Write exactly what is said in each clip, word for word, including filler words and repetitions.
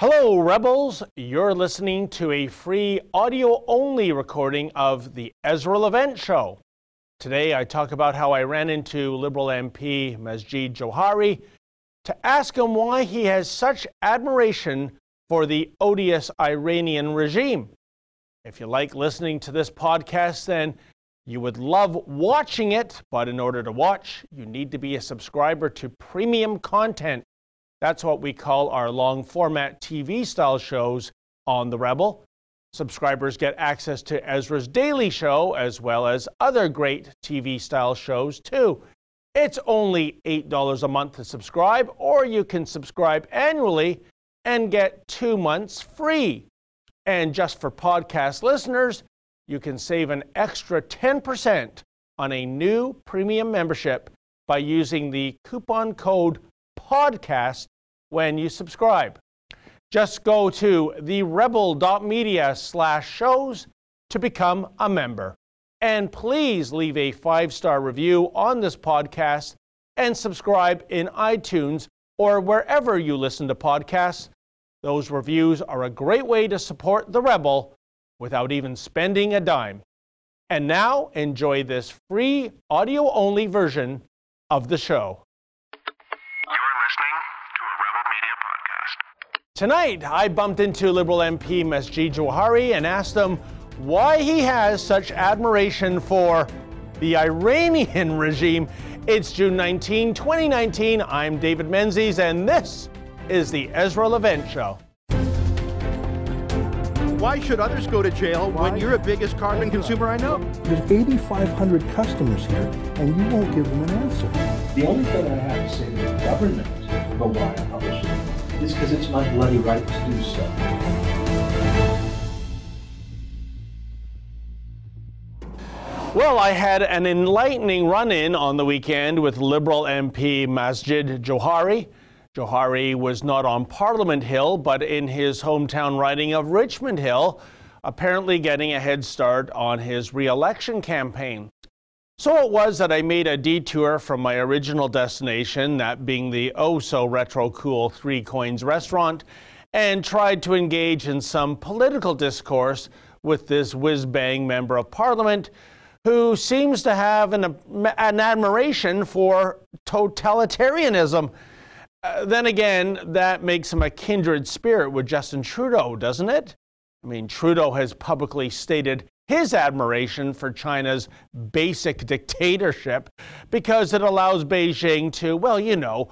Hello, Rebels. You're listening to a free audio-only recording of The Ezra Levant Show. Today, I talk about how I ran into Liberal M P Majid Jowhari to ask him why he has such admiration for the odious Iranian regime. If you like listening to this podcast, then you would love watching it, but in order to watch, you need to be a subscriber to premium content. That's what we call our long-format T V-style shows on The Rebel. Subscribers get access to Ezra's Daily Show, as well as other great T V-style shows, too. It's only eight dollars a month to subscribe, or you can subscribe annually and get two months free. And just for podcast listeners, you can save an extra ten percent on a new premium membership by using the coupon code PODCAST when you subscribe. Just go to therebel.media slash shows to become a member. And please leave a five-star review on this podcast and subscribe in iTunes or wherever you listen to podcasts. Those reviews are a great way to support The Rebel without even spending a dime. And now, enjoy this free audio-only version of the show. Tonight, I bumped into Liberal M P Majid Jowhari and asked him why he has such admiration for the Iranian regime. It's June nineteenth, twenty nineteen. I'm David Menzies, and this is The Ezra Levant Show. Why should others go to jail why? when you're the biggest carbon consumer I know? There's eighty-five hundred customers here, and you won't give them an answer. The only thing I have to say to the government about why I publish it is because it's my bloody right to do so. Well, I had an enlightening run-in on the weekend with Liberal M P Majid Jowhari. Jowhari was not on Parliament Hill, but in his hometown riding of Richmond Hill, apparently getting a head start on his re-election campaign. So it was that I made a detour from my original destination, that being the oh-so-retro-cool Three Coins restaurant, and tried to engage in some political discourse with this whiz-bang member of parliament who seems to have an, an admiration for totalitarianism. Uh, then again, that makes him a kindred spirit with Justin Trudeau, doesn't it? I mean, Trudeau has publicly stated his admiration for China's basic dictatorship because it allows Beijing to, well, you know,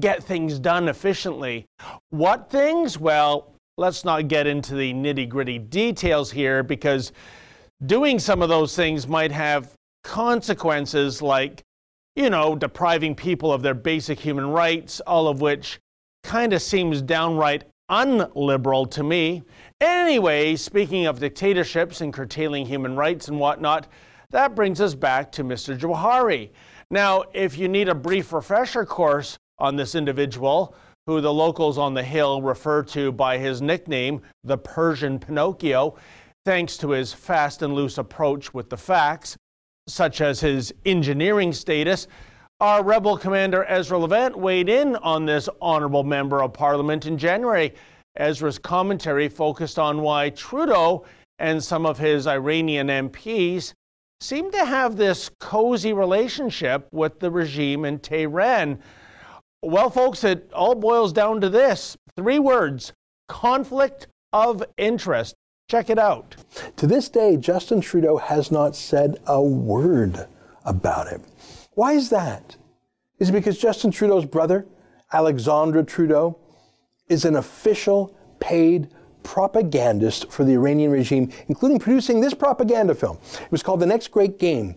get things done efficiently. What things? Well, let's not get into the nitty-gritty details here because doing some of those things might have consequences like, you know, depriving people of their basic human rights, all of which kind of seems downright unliberal to me. Anyway, speaking of dictatorships and curtailing human rights and whatnot, that brings us back to Mister Jowhari. Now, if you need a brief refresher course on this individual, who the locals on the Hill refer to by his nickname, the Persian Pinocchio, thanks to his fast and loose approach with the facts, such as his engineering status, our Rebel Commander Ezra Levant weighed in on this honourable member of Parliament in January. Ezra's commentary focused on why Trudeau and some of his Iranian M Ps seem to have this cozy relationship with the regime in Tehran. Well, folks, it all boils down to this. Three words: conflict of interest. Check it out. To this day, Justin Trudeau has not said a word about it. Why is that? Is it because Justin Trudeau's brother, Alexandre Trudeau, is an official paid propagandist for the Iranian regime, including producing this propaganda film? It was called The Next Great Game.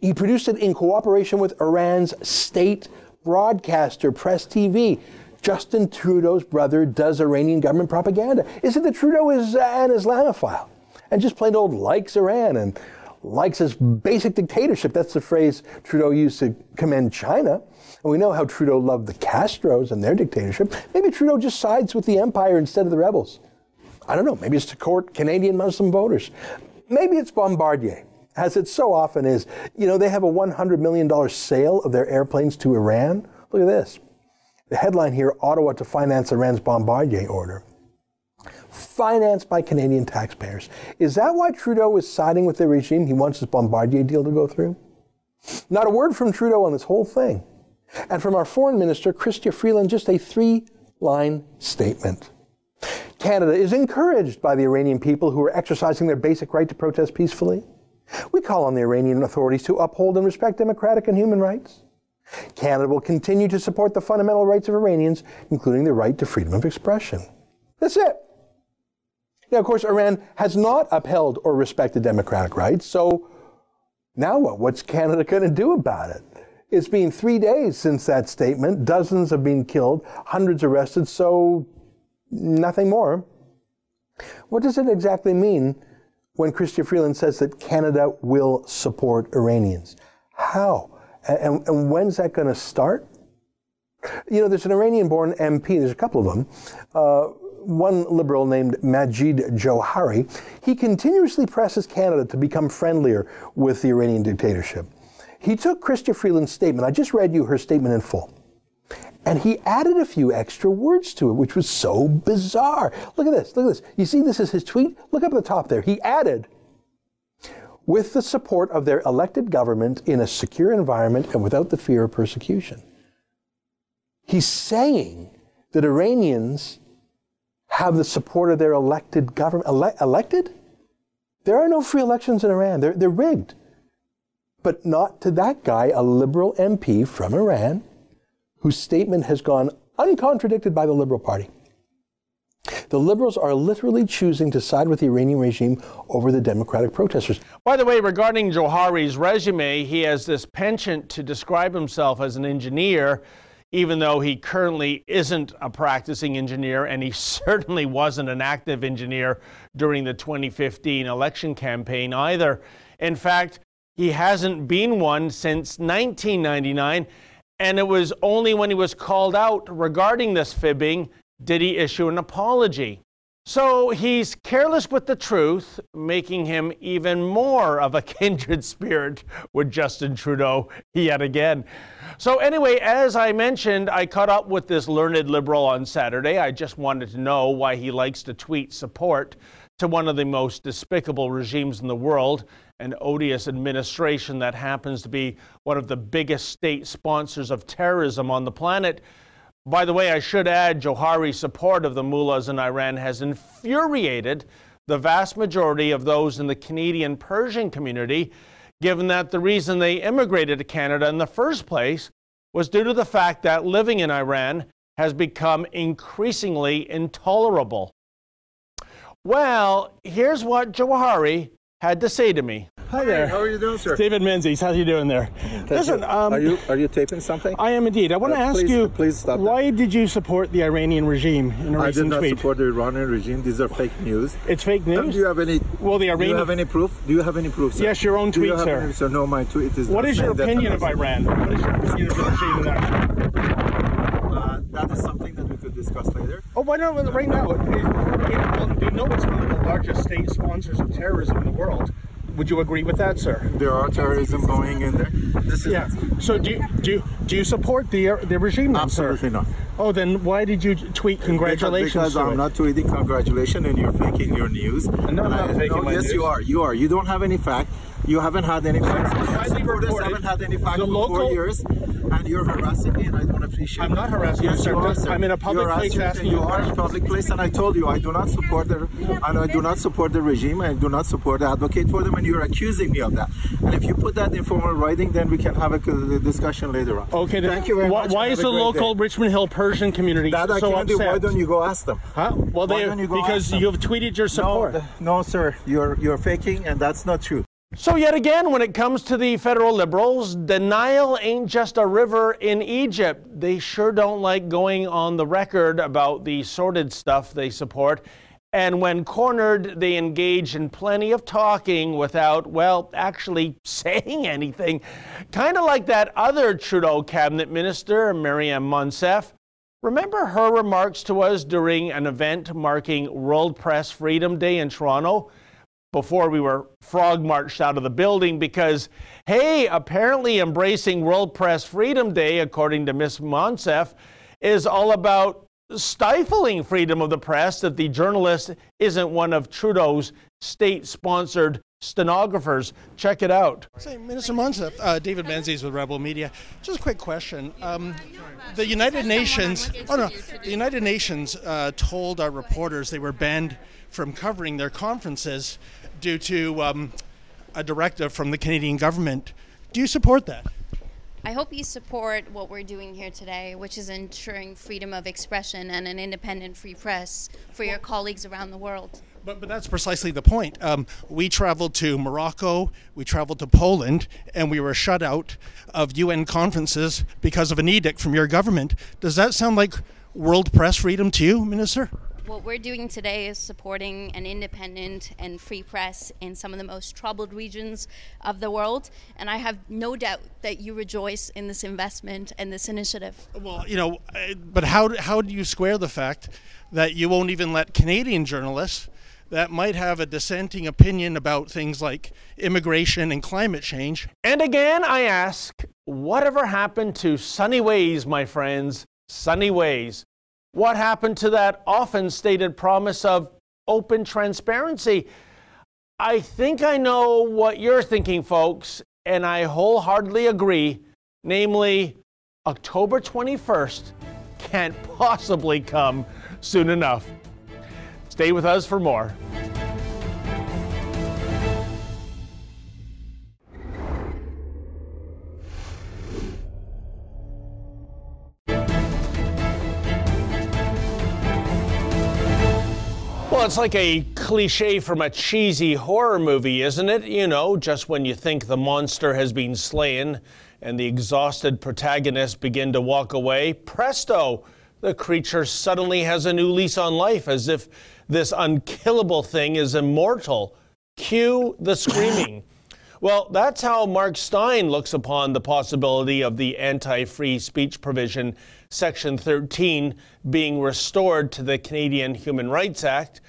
He produced it in cooperation with Iran's state broadcaster, Press T V. Justin Trudeau's brother does Iranian government propaganda. Is it that Trudeau is an Islamophile and just plain old likes Iran and likes his basic dictatorship? That's the phrase Trudeau used to commend China. And we know how Trudeau loved the Castros and their dictatorship. Maybe Trudeau just sides with the empire instead of the rebels. I don't know. Maybe it's to court Canadian Muslim voters. Maybe it's Bombardier, as it so often is. You know, they have a one hundred million dollars sale of their airplanes to Iran. Look at this. The headline here: Ottawa to finance Iran's Bombardier order. financed by Canadian taxpayers. Is that why Trudeau is siding with the regime? He wants his Bombardier deal to go through? Not a word from Trudeau on this whole thing. And from our foreign minister, Chrystia Freeland, just a three-line statement. Canada is encouraged by the Iranian people who are exercising their basic right to protest peacefully. We call on the Iranian authorities to uphold and respect democratic and human rights. Canada will continue to support the fundamental rights of Iranians, including the right to freedom of expression. That's it. Now, of course, Iran has not upheld or respected democratic rights, so now what? What's Canada going to do about it? It's been three days since that statement. Dozens have been killed, hundreds arrested, so nothing more. What does it exactly mean when Chrystia Freeland says that Canada will support Iranians? How? And, and when's that going to start? You know, there's an Iranian-born M P, there's a couple of them, uh, one Liberal named Majid Jowhari. He continuously presses Canada to become friendlier with the Iranian dictatorship. He took Chrystia Freeland's statement, I just read you her statement in full, and he added a few extra words to it, which was so bizarre. Look at this, look at this. You see this is his tweet? Look up at the top there. He added, with the support of their elected government in a secure environment and without the fear of persecution. He's saying that Iranians have the support of their elected government. Ele- elected? There are no free elections in Iran. They're, they're rigged. But not to that guy, a Liberal M P from Iran, whose statement has gone uncontradicted by the Liberal Party. The Liberals are literally choosing to side with the Iranian regime over the democratic protesters. By the way, regarding Jowhari's resume, he has this penchant to describe himself as an engineer, even though he currently isn't a practicing engineer, and he certainly wasn't an active engineer during the twenty fifteen election campaign either. In fact, he hasn't been one since nineteen ninety-nine, and it was only when he was called out regarding this fibbing did he issue an apology. So he's careless with the truth, making him even more of a kindred spirit with Justin Trudeau yet again. So anyway, as I mentioned, I caught up with this learned Liberal on Saturday. I just wanted to know why he likes to tweet support to one of the most despicable regimes in the world, an odious administration that happens to be one of the biggest state sponsors of terrorism on the planet. By the way, I should add, Jowhari's support of the mullahs in Iran has infuriated the vast majority of those in the Canadian Persian community, given that the reason they immigrated to Canada in the first place was due to the fact that living in Iran has become increasingly intolerable. Well, here's what Jowhari had to say to me. Hi there. Hey, how are you doing, sir? David Menzies. How's you doing there? Thank Listen, um, are you are you taping something? I am indeed. I want uh, to ask please, you, please stop why that. Did you support the Iranian regime in a I recent tweet? I did not tweet? support the Iranian regime. These are fake news. It's fake news. Um, do you have any? Well, the Iranian. Do you have any proof? Do you have any proof? Sir? Yes, your own tweet, you sir. Any, so no, my tweet is. What is your opinion of Iran? What is your opinion of the regime in Iran? Uh, that is something that we could discuss later. Oh, why not right now? We know it's one of the largest state sponsors of terrorism in the world. Would you agree with that, sir? There are terrorism going in there. This is yeah. So do you, do you, do you support the the regime then, Absolutely sir? not. Oh, then why did you tweet congratulations? Because, because I'm it? not tweeting congratulations, and you're faking your news. No, and I'm not I, faking no, my yes, news. Yes, you are. You are. You don't have any fact. You haven't had any facts. I haven't had any facts for local, four years, and you're harassing me, and I don't appreciate it. I'm not harassing yes, you, sir. sir. I'm in a public you're place asking you. You are in a public place, and I told you I do not support the, and I do not support the regime. I do not support the advocate for them, and you're accusing me of that. And if you put that in formal writing, then we can have a discussion later on. Okay. Then Thank you very wh- much. Why have is the local day. Richmond Hill Persian community that so I can upset? Do. Why don't you go ask them? Huh? Well, they you because you have tweeted your support. No, the, no, sir. You're you're faking, and that's not true. So yet again, when it comes to the federal Liberals, denial ain't just a river in Egypt. They sure don't like going on the record about the sordid stuff they support. And when cornered, they engage in plenty of talking without, well, actually saying anything. Kind of like that other Trudeau cabinet minister, Maryam Monsef. Remember her remarks to us during an event marking World Press Freedom Day in Toronto? Before we were frog-marched out of the building because, hey, apparently embracing World Press Freedom Day, according to Miz Monsef, is all about stifling freedom of the press if the journalist isn't one of Trudeau's state-sponsored stenographers. Check it out. Say, Minister Monsef, uh, David Menzies with Rebel Media. Just a quick question. Um, the United Nations, oh no, the United Nations uh, told our reporters they were banned from covering their conferences due to um, a directive from the Canadian government. Do you support that? I hope you support what we're doing here today, which is ensuring freedom of expression and an independent free press for your colleagues around the world. But, but that's precisely the point. Um, we traveled to Morocco, we traveled to Poland, and we were shut out of U N conferences because of an edict from your government. Does that sound like world press freedom to you, Minister? What we're doing today is supporting an independent and free press in some of the most troubled regions of the world. And I have no doubt that you rejoice in this investment and this initiative. Well, you know, but how, how do you square the fact that you won't even let Canadian journalists that might have a dissenting opinion about things like immigration and climate change? And again, I ask, whatever happened to sunny ways, my friends, sunny ways? What happened to that often stated promise of open transparency? I think I know what you're thinking, folks, and I wholeheartedly agree. Namely, October twenty-first can't possibly come soon enough. Stay with us for more. Well, it's like a cliche from a cheesy horror movie, isn't it? You know, just when you think the monster has been slain and the exhausted protagonists begin to walk away, presto, the creature suddenly has a new lease on life, as if this unkillable thing is immortal. Cue the screaming. Well, that's how Mark Steyn looks upon the possibility of the anti-free speech provision, Section thirteen, being restored to the Canadian Human Rights Act.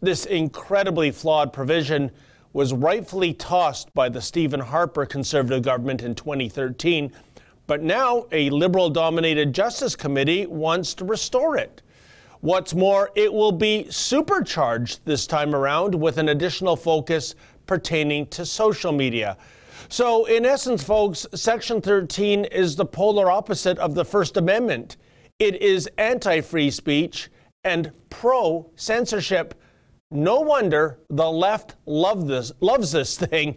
This incredibly flawed provision was rightfully tossed by the Stephen Harper Conservative government in twenty thirteen, but now a Liberal-dominated Justice Committee wants to restore it. What's more, it will be supercharged this time around with an additional focus pertaining to social media. So in essence, folks, Section thirteen is the polar opposite of the First Amendment. It is anti-free speech and pro-censorship. No wonder the left love this, loves this thing.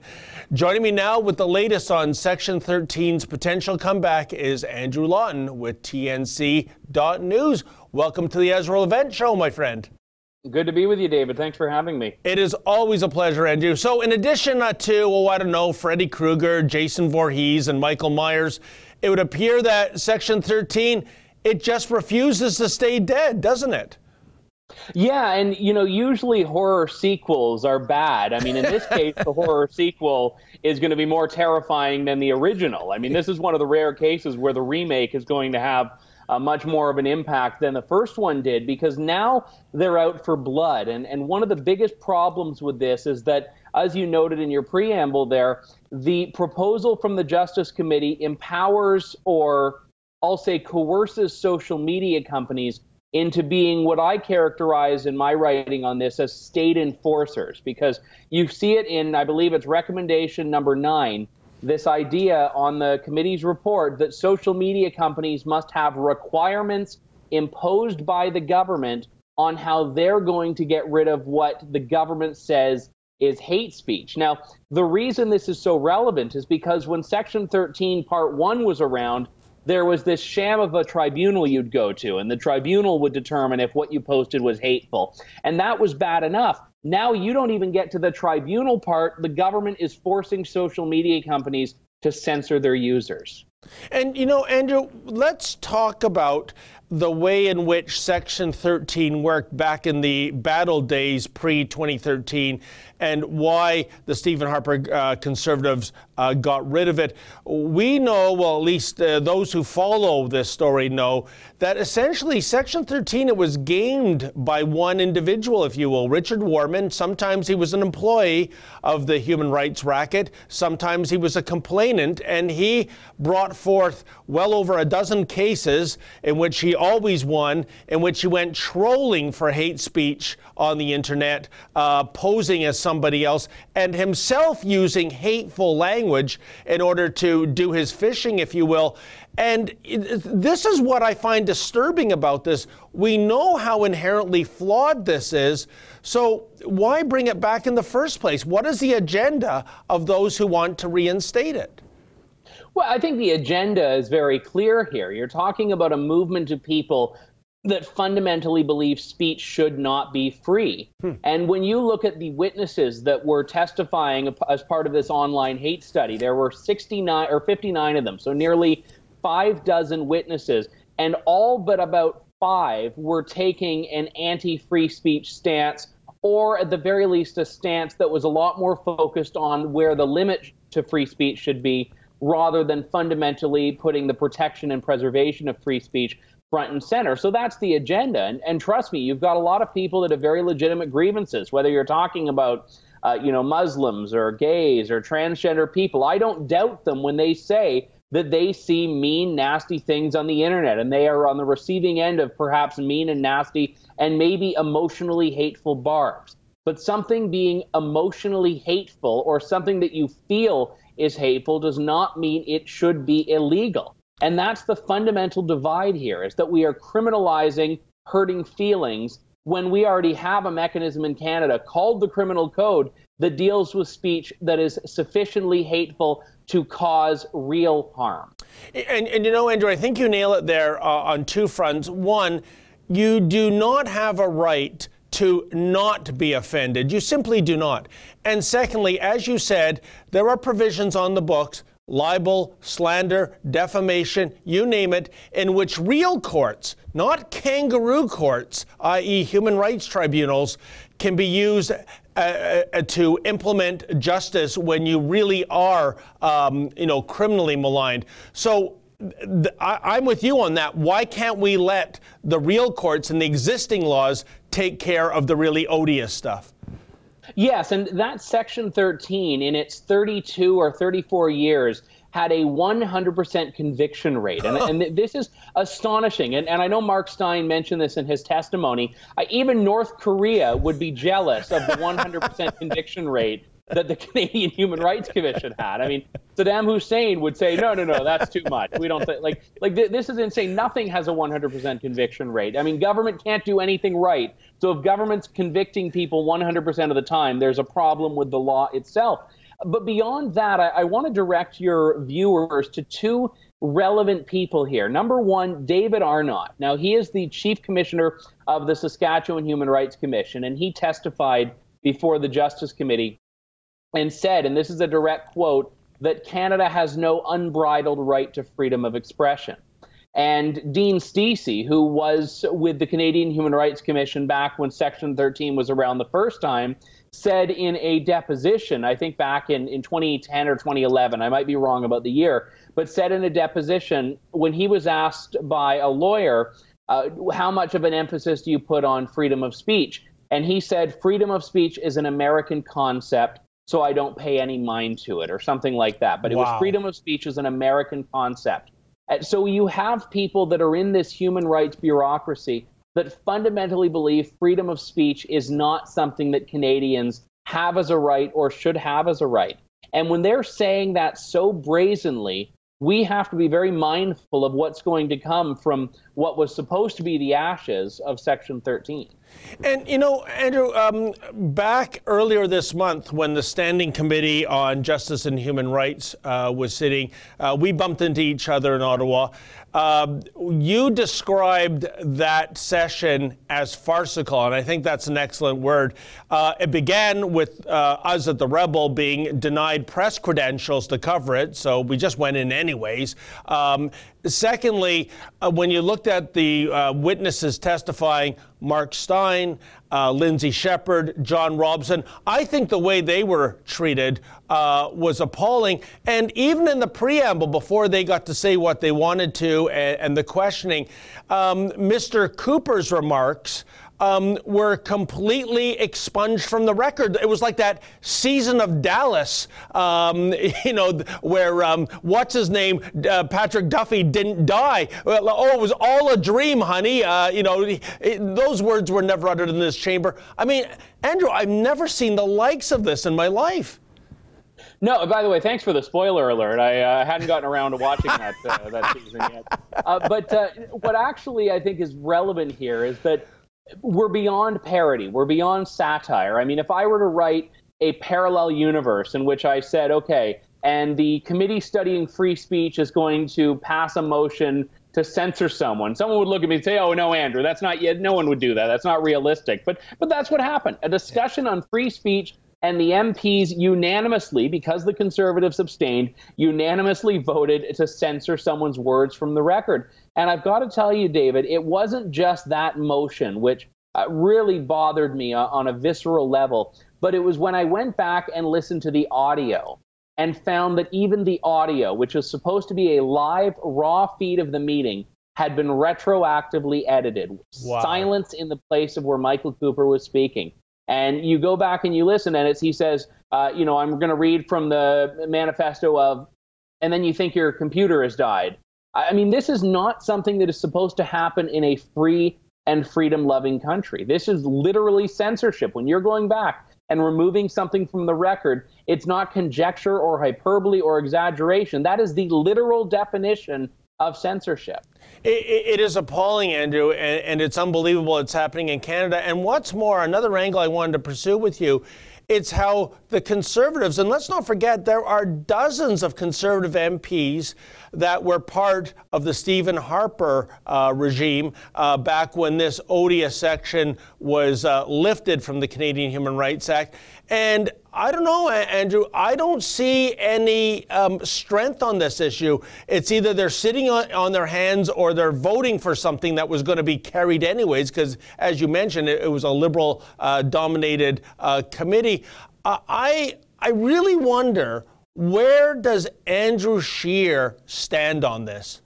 Joining me now with the latest on Section thirteen's potential comeback is Andrew Lawton with T N C dot news. Welcome to the Ezra Levant Show, my friend. Good to be with you, David. Thanks for having me. It is always a pleasure, Andrew. So in addition uh, to, oh, I don't know, Freddy Krueger, Jason Voorhees, and Michael Myers, it would appear that Section thirteen, it just refuses to stay dead, doesn't it? Yeah, and, you know, usually horror sequels are bad. I mean, in this case, the horror sequel is going to be more terrifying than the original. I mean, this is one of the rare cases where the remake is going to have Uh, much more of an impact than the first one did, because now they're out for blood. And, and one of the biggest problems with this is that, as you noted in your preamble there, the proposal from the Justice Committee empowers, or I'll say coerces, social media companies into being what I characterize in my writing on this as state enforcers, because you see it in, I believe it's recommendation number nine, this idea on the committee's report that social media companies must have requirements imposed by the government on how they're going to get rid of what the government says is hate speech. Now, the reason this is so relevant is because when Section thirteen Part one was around, there was this sham of a tribunal you'd go to, and the tribunal would determine if what you posted was hateful. And that was bad enough. Now you don't even get to the tribunal part. The government is forcing social media companies to censor their users. And, you know, Andrew, let's talk about the way in which Section thirteen worked back in the battle days pre twenty thirteen, and why the Stephen Harper uh, Conservatives uh, got rid of it. We know, well, at least uh, those who follow this story know, that essentially Section thirteen, it was gamed by one individual, if you will, Richard Warman. Sometimes he was an employee of the human rights racket. Sometimes he was a complainant, and he brought forth well over a dozen cases in which he always won, in which he went trolling for hate speech on the internet, uh, posing as somebody else, and himself using hateful language in order to do his fishing, if you will. And this is what I find disturbing about this. We know how inherently flawed this is, so why bring it back in the first place? What is the agenda of those who want to reinstate it? Well, I think the agenda is very clear here. You're talking about a movement of people that fundamentally believe speech should not be free. Hmm. And when you look at the witnesses that were testifying as part of this online hate study, there were sixty-nine or fifty-nine of them, so nearly five dozen witnesses, and all but about five were taking an anti-free speech stance, or at the very least a stance that was a lot more focused on where the limit to free speech should be, rather than fundamentally putting the protection and preservation of free speech front and center. So that's the agenda. And, and trust me, you've got a lot of people that have very legitimate grievances, whether you're talking about, uh, you know, Muslims or gays or transgender people. I don't doubt them when they say that they see mean, nasty things on the internet, and they are on the receiving end of perhaps mean and nasty and maybe emotionally hateful barbs. But something being emotionally hateful or something that you feel is hateful does not mean it should be illegal. And that's the fundamental divide here, is that we are criminalizing hurting feelings when we already have a mechanism in Canada called the Criminal Code that deals with speech that is sufficiently hateful to cause real harm. And, and you know, Andrew, I think you nail it there uh, on two fronts. One, you do not have a right to not be offended. You simply do not. And secondly, as you said, there are provisions on the books, libel, slander, defamation, you name it, in which real courts, not kangaroo courts, that is human rights tribunals, can be used uh, to implement justice when you really are, um, you know, criminally maligned. So th- I- I'm with you on that. Why can't we let the real courts and the existing laws take care of the really odious stuff? Yes, and that Section thirteen in its thirty-two or thirty-four years had a one hundred percent conviction rate. And, and this is astonishing. And, and I know Mark Steyn mentioned this in his testimony. I, even North Korea would be jealous of the one hundred percent conviction rate that the Canadian Human Rights Commission had. I mean, Saddam Hussein would say, no, no, no, that's too much. We don't th- like like th- this is insane. Nothing has a one hundred percent conviction rate. I mean, government can't do anything right. So if government's convicting people one hundred percent of the time, there's a problem with the law itself. But beyond that, I, I want to direct your viewers to two relevant people here. Number one, David Arnott. Now, he is the chief commissioner of the Saskatchewan Human Rights Commission, and he testified before the Justice Committee and said, and this is a direct quote, that Canada has no unbridled right to freedom of expression. And Dean Steacy, who was with the Canadian Human Rights Commission back when Section thirteen was around the first time, said in a deposition, I think back in, in twenty ten or twenty eleven, I might be wrong about the year, but said in a deposition when he was asked by a lawyer, uh, how much of an emphasis do you put on freedom of speech? And he said, freedom of speech is an American concept, so I don't pay any mind to it, or something like that. But it wow. was freedom of speech is an American concept. So you have people that are in this human rights bureaucracy that fundamentally believe freedom of speech is not something that Canadians have as a right or should have as a right. And when they're saying that so brazenly, we have to be very mindful of what's going to come from what was supposed to be the ashes of Section thirteen. And, you know, Andrew, um, back earlier this month when the Standing Committee on Justice and Human Rights uh, was sitting, uh, we bumped into each other in Ottawa. Uh, you described that session as farcical, and I think that's an excellent word. Uh, it began with uh, us at the Rebel being denied press credentials to cover it, so we just went in anyways. Um, Secondly, uh, when you looked at the uh, witnesses testifying, Mark Steyn, uh, Lindsay Shepherd, John Robson, I think the way they were treated uh, was appalling. And even in the preamble, before they got to say what they wanted to and, and the questioning, um, Mister Cooper's remarks um, were completely expunged from the record. It was like that season of Dallas, um, you know, where um, what's his name, uh, Patrick Duffy didn't die. Oh, it was all a dream, honey. Uh, you know, it, those words were never uttered in this chamber. I mean, Andrew, I've never seen the likes of this in my life. No, by the way, thanks for the spoiler alert. I uh, hadn't gotten around to watching that uh, that season yet. Uh, but uh, what actually I think is relevant here is that we're beyond parody. We're beyond satire. I mean, if I were to write a parallel universe in which I said, okay, and the committee studying free speech is going to pass a motion to censor someone, someone would look at me and say, oh, no, Andrew, that's not yet. No one would do that. That's not realistic. But but that's what happened. A discussion on free speech, and the M Ps unanimously, because the Conservatives abstained, unanimously voted to censor someone's words from the record. And I've got to tell you, David, it wasn't just that motion, which uh, really bothered me uh, on a visceral level, but it was when I went back and listened to the audio and found that even the audio, which was supposed to be a live, raw feed of the meeting, had been retroactively edited. Wow. Silence in the place of where Michael Cooper was speaking. And you go back and you listen, and it's, he says, uh, you know, I'm going to read from the manifesto of, and then you think your computer has died. I mean, this is not something that is supposed to happen in a free and freedom-loving country. This is literally censorship. When you're going back and removing something from the record, it's not conjecture or hyperbole or exaggeration. That is the literal definition of censorship. It, it is appalling, Andrew, and, and it's unbelievable it's happening in Canada. And what's more, another angle I wanted to pursue with you, it's how the Conservatives, and let's not forget, there are dozens of Conservative M Ps that were part of the Stephen Harper uh, regime uh, back when this odious section was uh, lifted from the Canadian Human Rights Act. And I don't know, Andrew, I don't see any um, strength on this issue. It's either they're sitting on, on their hands or they're voting for something that was going to be carried anyways, because as you mentioned, it, it was a liberal uh, dominated uh, committee. Uh, I, I really wonder, where does Andrew Scheer stand on this?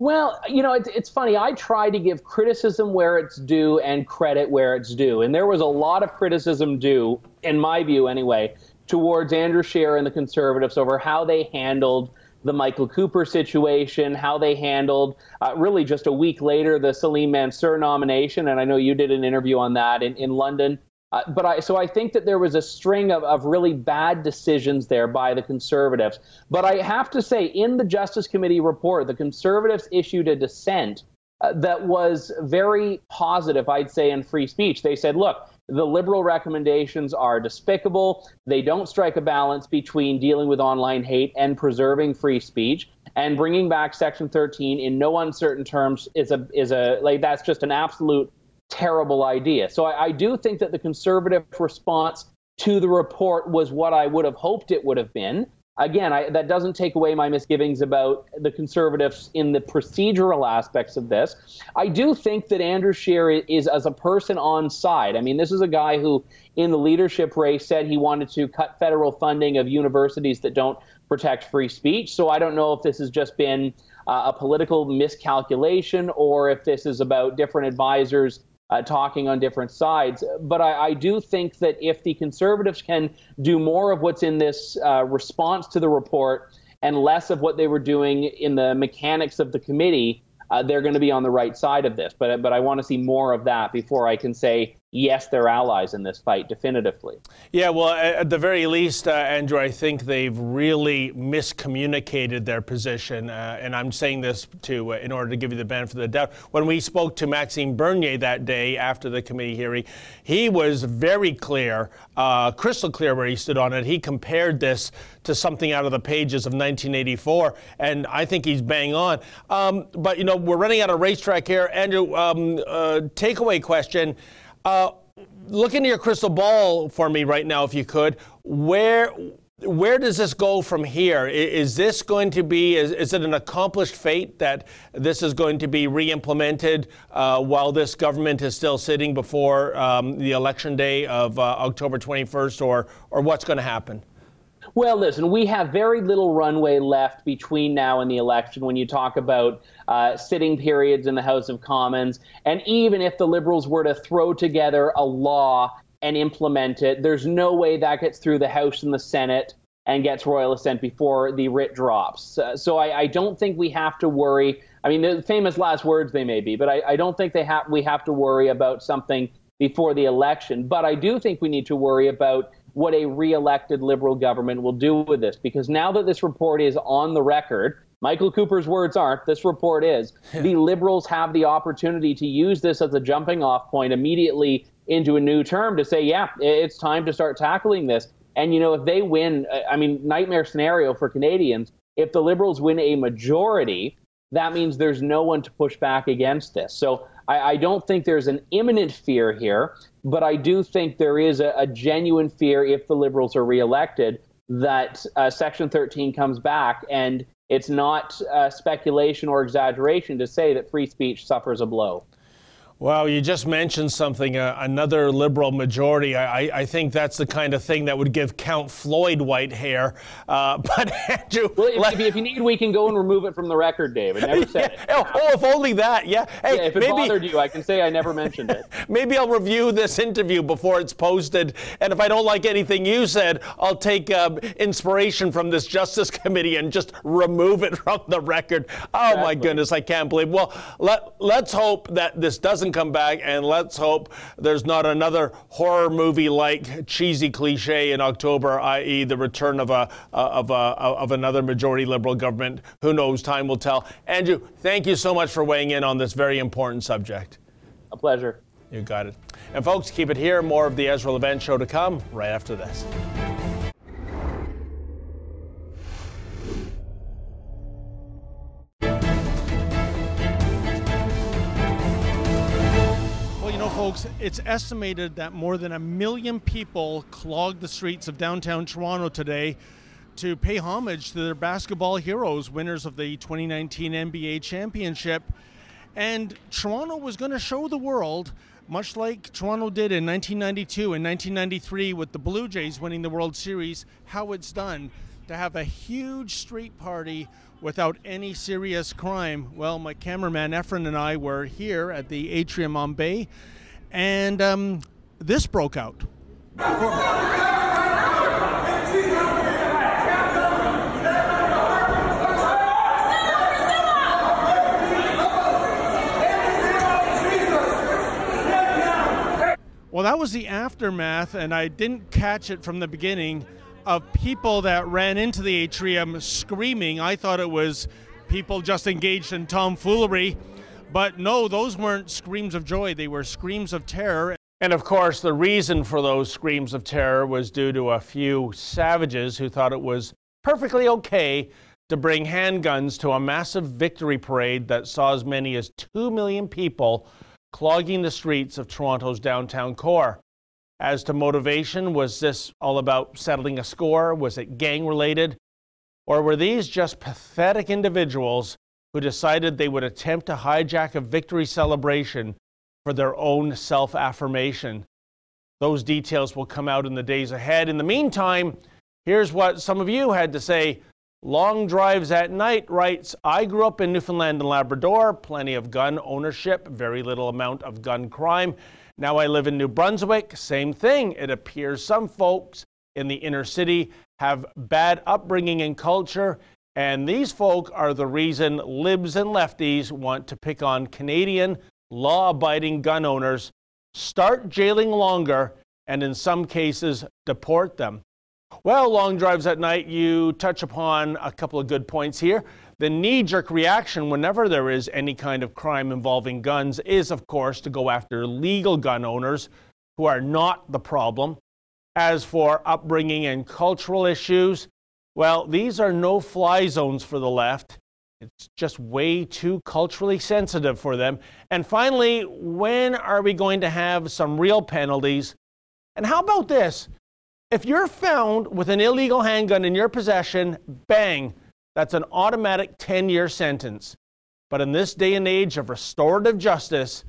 Well, you know, it's, it's funny. I try to give criticism where it's due and credit where it's due. And there was a lot of criticism due, in my view anyway, towards Andrew Scheer and the Conservatives over how they handled the Michael Cooper situation, how they handled, uh, really just a week later, the Salim Mansur nomination. And I know you did an interview on that in, in London. Uh, but I, so I think that there was a string of, of really bad decisions there by the Conservatives. But I have to say, in the Justice Committee report, the Conservatives issued a dissent uh, that was very positive, I'd say, in free speech. They said, look, the Liberal recommendations are despicable. They don't strike a balance between dealing with online hate and preserving free speech. And bringing back Section thirteen in no uncertain terms is a is a like that's just an absolute terrible idea. So I, I do think that the Conservative response to the report was what I would have hoped it would have been. Again, I, that doesn't take away my misgivings about the Conservatives in the procedural aspects of this. I do think that Andrew Scheer is, is as a person on side. I mean, this is a guy who in the leadership race said he wanted to cut federal funding of universities that don't protect free speech. So I don't know if this has just been uh, a political miscalculation or if this is about different advisors Uh, talking on different sides. But I, I do think that if the Conservatives can do more of what's in this uh, response to the report and less of what they were doing in the mechanics of the committee, uh, they're going to be on the right side of this. But but I want to see more of that before I can say, yes, they're allies in this fight, definitively. Yeah, well, at the very least, uh, Andrew, I think they've really miscommunicated their position. Uh, and I'm saying this to, uh, in order to give you the benefit of the doubt. When we spoke to Maxime Bernier that day after the committee hearing, he was very clear, uh, crystal clear where he stood on it. He compared this to something out of the pages of nineteen eighty-four. And I think he's bang on. Um, but, you know, we're running out of racetrack here. Andrew, um, uh, takeaway question. Uh, look into your crystal ball for me right now, if you could. Where, Where does this go from here? Is this going to be, is, is it an accomplished fate that this is going to be re-implemented uh, while this government is still sitting before um, the election day of uh, October twenty-first, or, or what's going to happen? Well, listen, we have very little runway left between now and the election when you talk about uh, sitting periods in the House of Commons. And even if the Liberals were to throw together a law and implement it, there's no way that gets through the House and the Senate and gets royal assent before the writ drops. Uh, so I, I don't think we have to worry. I mean, the famous last words they may be, but I, I don't think they have. we have to worry about something before the election. But I do think we need to worry about what a re-elected Liberal government will do with this, because now that this report is on the record, Michael Cooper's words aren't, this report is, the Liberals have the opportunity to use this as a jumping off point immediately into a new term to say, yeah, it's time to start tackling this. And, you know, if they win, I mean, nightmare scenario for Canadians, if the Liberals win a majority, that means there's no one to push back against this. So I, I don't think there's an imminent fear here, but I do think there is a, a genuine fear if the Liberals are reelected that uh, Section thirteen comes back. And it's not uh, speculation or exaggeration to say that free speech suffers a blow. Well, you just mentioned something, uh, another Liberal majority. I, I think that's the kind of thing that would give Count Floyd white hair. Uh, but Andrew, well, if, let, if, you, if you need, we can go and remove it from the record, David. Never said yeah, it. Oh, oh, if only that, yeah. Hey, yeah, if it maybe, bothered you, I can say I never mentioned it. Maybe I'll review this interview before it's posted, and if I don't like anything you said, I'll take um, inspiration from this Justice Committee and just remove it from the record. Oh, exactly. My goodness, I can't believe. Well, let, let's hope that this doesn't come back, and let's hope there's not another horror movie like cheesy cliche in October, that is the return of a of a of another majority Liberal government. Who knows? Time will tell. Andrew, thank you so much for weighing in on this very important subject. A pleasure. You got it. And folks, keep it here. More of the Ezra Levant Show to come right after this. Folks, it's estimated that more than a million people clogged the streets of downtown Toronto today to pay homage to their basketball heroes, winners of the twenty nineteen N B A championship. And Toronto was going to show the world, much like Toronto did in nineteen ninety-two and nineteen ninety-three with the Blue Jays winning the World Series, how it's done to have a huge street party without any serious crime. Well, my cameraman Efren and I were here at the Atrium on Bay, and um, this broke out. Well, that was the aftermath, and I didn't catch it from the beginning, of people that ran into the atrium screaming. I thought it was people just engaged in tomfoolery. But no, those weren't screams of joy, they were screams of terror. And of course, the reason for those screams of terror was due to a few savages who thought it was perfectly okay to bring handguns to a massive victory parade that saw as many as two million people clogging the streets of Toronto's downtown core. As to motivation, was this all about settling a score? Was it gang-related? Or were these just pathetic individuals who decided they would attempt to hijack a victory celebration for their own self-affirmation? Those details will come out in the days ahead. In the meantime, here's what some of you had to say. Long Drives at Night writes, I grew up in Newfoundland and Labrador, plenty of gun ownership, very little amount of gun crime. Now I live in New Brunswick, same thing. It appears some folks in the inner city have bad upbringing and culture, and these folk are the reason libs and lefties want to pick on Canadian law-abiding gun owners, start jailing longer, and in some cases, deport them. Well, Long Drives at Night, you touch upon a couple of good points here. The knee-jerk reaction whenever there is any kind of crime involving guns is, of course, to go after legal gun owners who are not the problem. As for upbringing and cultural issues, well, these are no-fly zones for the left. It's just way too culturally sensitive for them. And finally, when are we going to have some real penalties? And how about this? If you're found with an illegal handgun in your possession, bang, that's an automatic ten-year sentence. But in this day and age of restorative justice,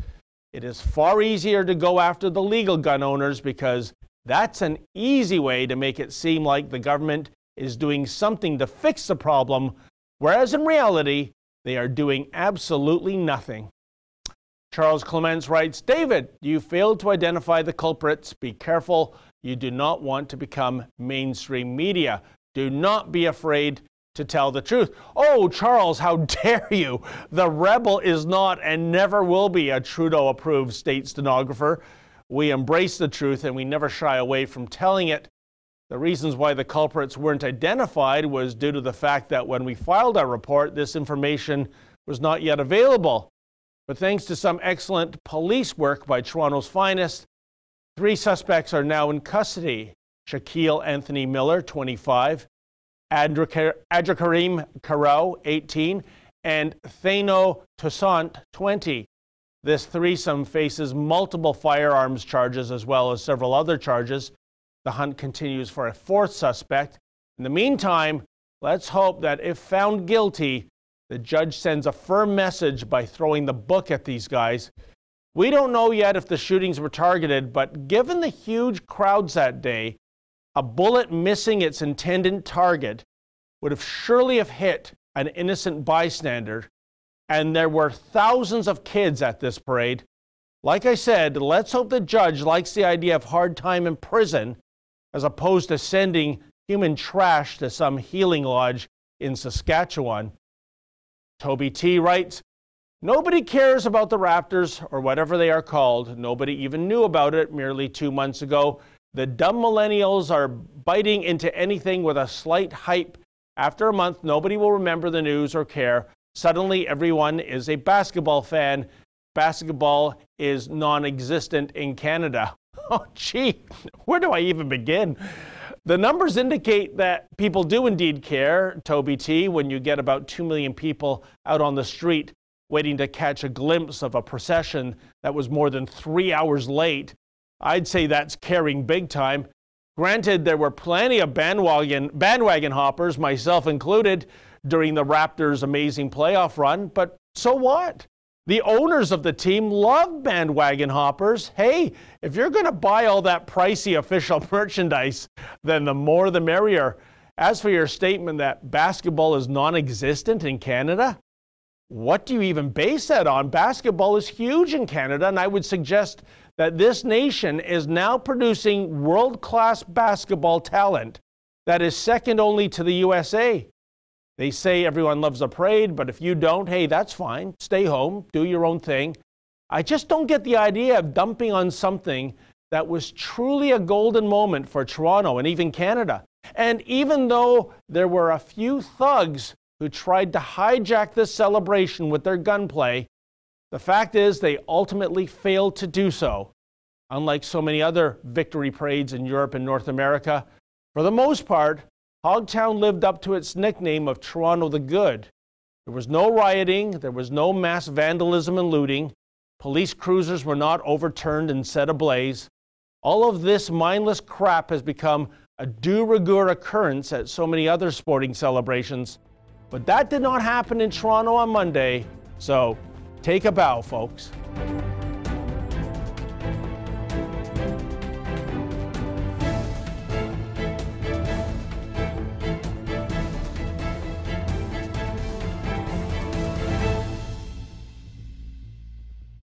it is far easier to go after the legal gun owners because that's an easy way to make it seem like the government is doing something to fix the problem, whereas in reality, they are doing absolutely nothing. Charles Clements writes, David, you failed to identify the culprits. Be careful. You do not want to become mainstream media. Do not be afraid to tell the truth. Oh, Charles, how dare you? The Rebel is not and never will be a Trudeau-approved state stenographer. We embrace the truth and we never shy away from telling it. The reasons why the culprits weren't identified was due to the fact that when we filed our report, this information was not yet available. But thanks to some excellent police work by Toronto's finest, three suspects are now in custody. Shaquille Anthony Miller, twenty-five, Adrakarim Caro, eighteen, and Thano Toussaint, twenty. This threesome faces multiple firearms charges as well as several other charges. The hunt continues for a fourth suspect. In the meantime, let's hope that if found guilty, the judge sends a firm message by throwing the book at these guys. We don't know yet if the shootings were targeted, but given the huge crowds that day, a bullet missing its intended target would have surely have hit an innocent bystander, and there were thousands of kids at this parade. Like I said, let's hope the judge likes the idea of hard time in prison as opposed to sending human trash to some healing lodge in Saskatchewan. Toby T. writes, nobody cares about the Raptors or whatever they are called. Nobody even knew about it merely two months ago. The dumb millennials are biting into anything with a slight hype. After a month, nobody will remember the news or care. Suddenly, everyone is a basketball fan. Basketball is non-existent in Canada. Oh, gee, where do I even begin? The numbers indicate that people do indeed care, Toby T, when you get about two million people out on the street waiting to catch a glimpse of a procession that was more than three hours late. I'd say that's caring big time. Granted, there were plenty of bandwagon, bandwagon hoppers, myself included, during the Raptors' amazing playoff run, but so what? The owners of the team love bandwagon hoppers. Hey, if you're going to buy all that pricey official merchandise, then the more the merrier. As for your statement that basketball is non-existent in Canada, what do you even base that on? Basketball is huge in Canada, and I would suggest that this nation is now producing world-class basketball talent that is second only to the U S A. They say everyone loves a parade, but if you don't, hey, that's fine. Stay home, do your own thing. I just don't get the idea of dumping on something that was truly a golden moment for Toronto and even Canada. And even though there were a few thugs who tried to hijack this celebration with their gunplay, the fact is they ultimately failed to do so. Unlike so many other victory parades in Europe and North America, for the most part, Hogtown lived up to its nickname of Toronto the Good. There was no rioting, there was no mass vandalism and looting, police cruisers were not overturned and set ablaze. All of this mindless crap has become a de rigueur occurrence at so many other sporting celebrations. But that did not happen in Toronto on Monday, so take a bow, folks.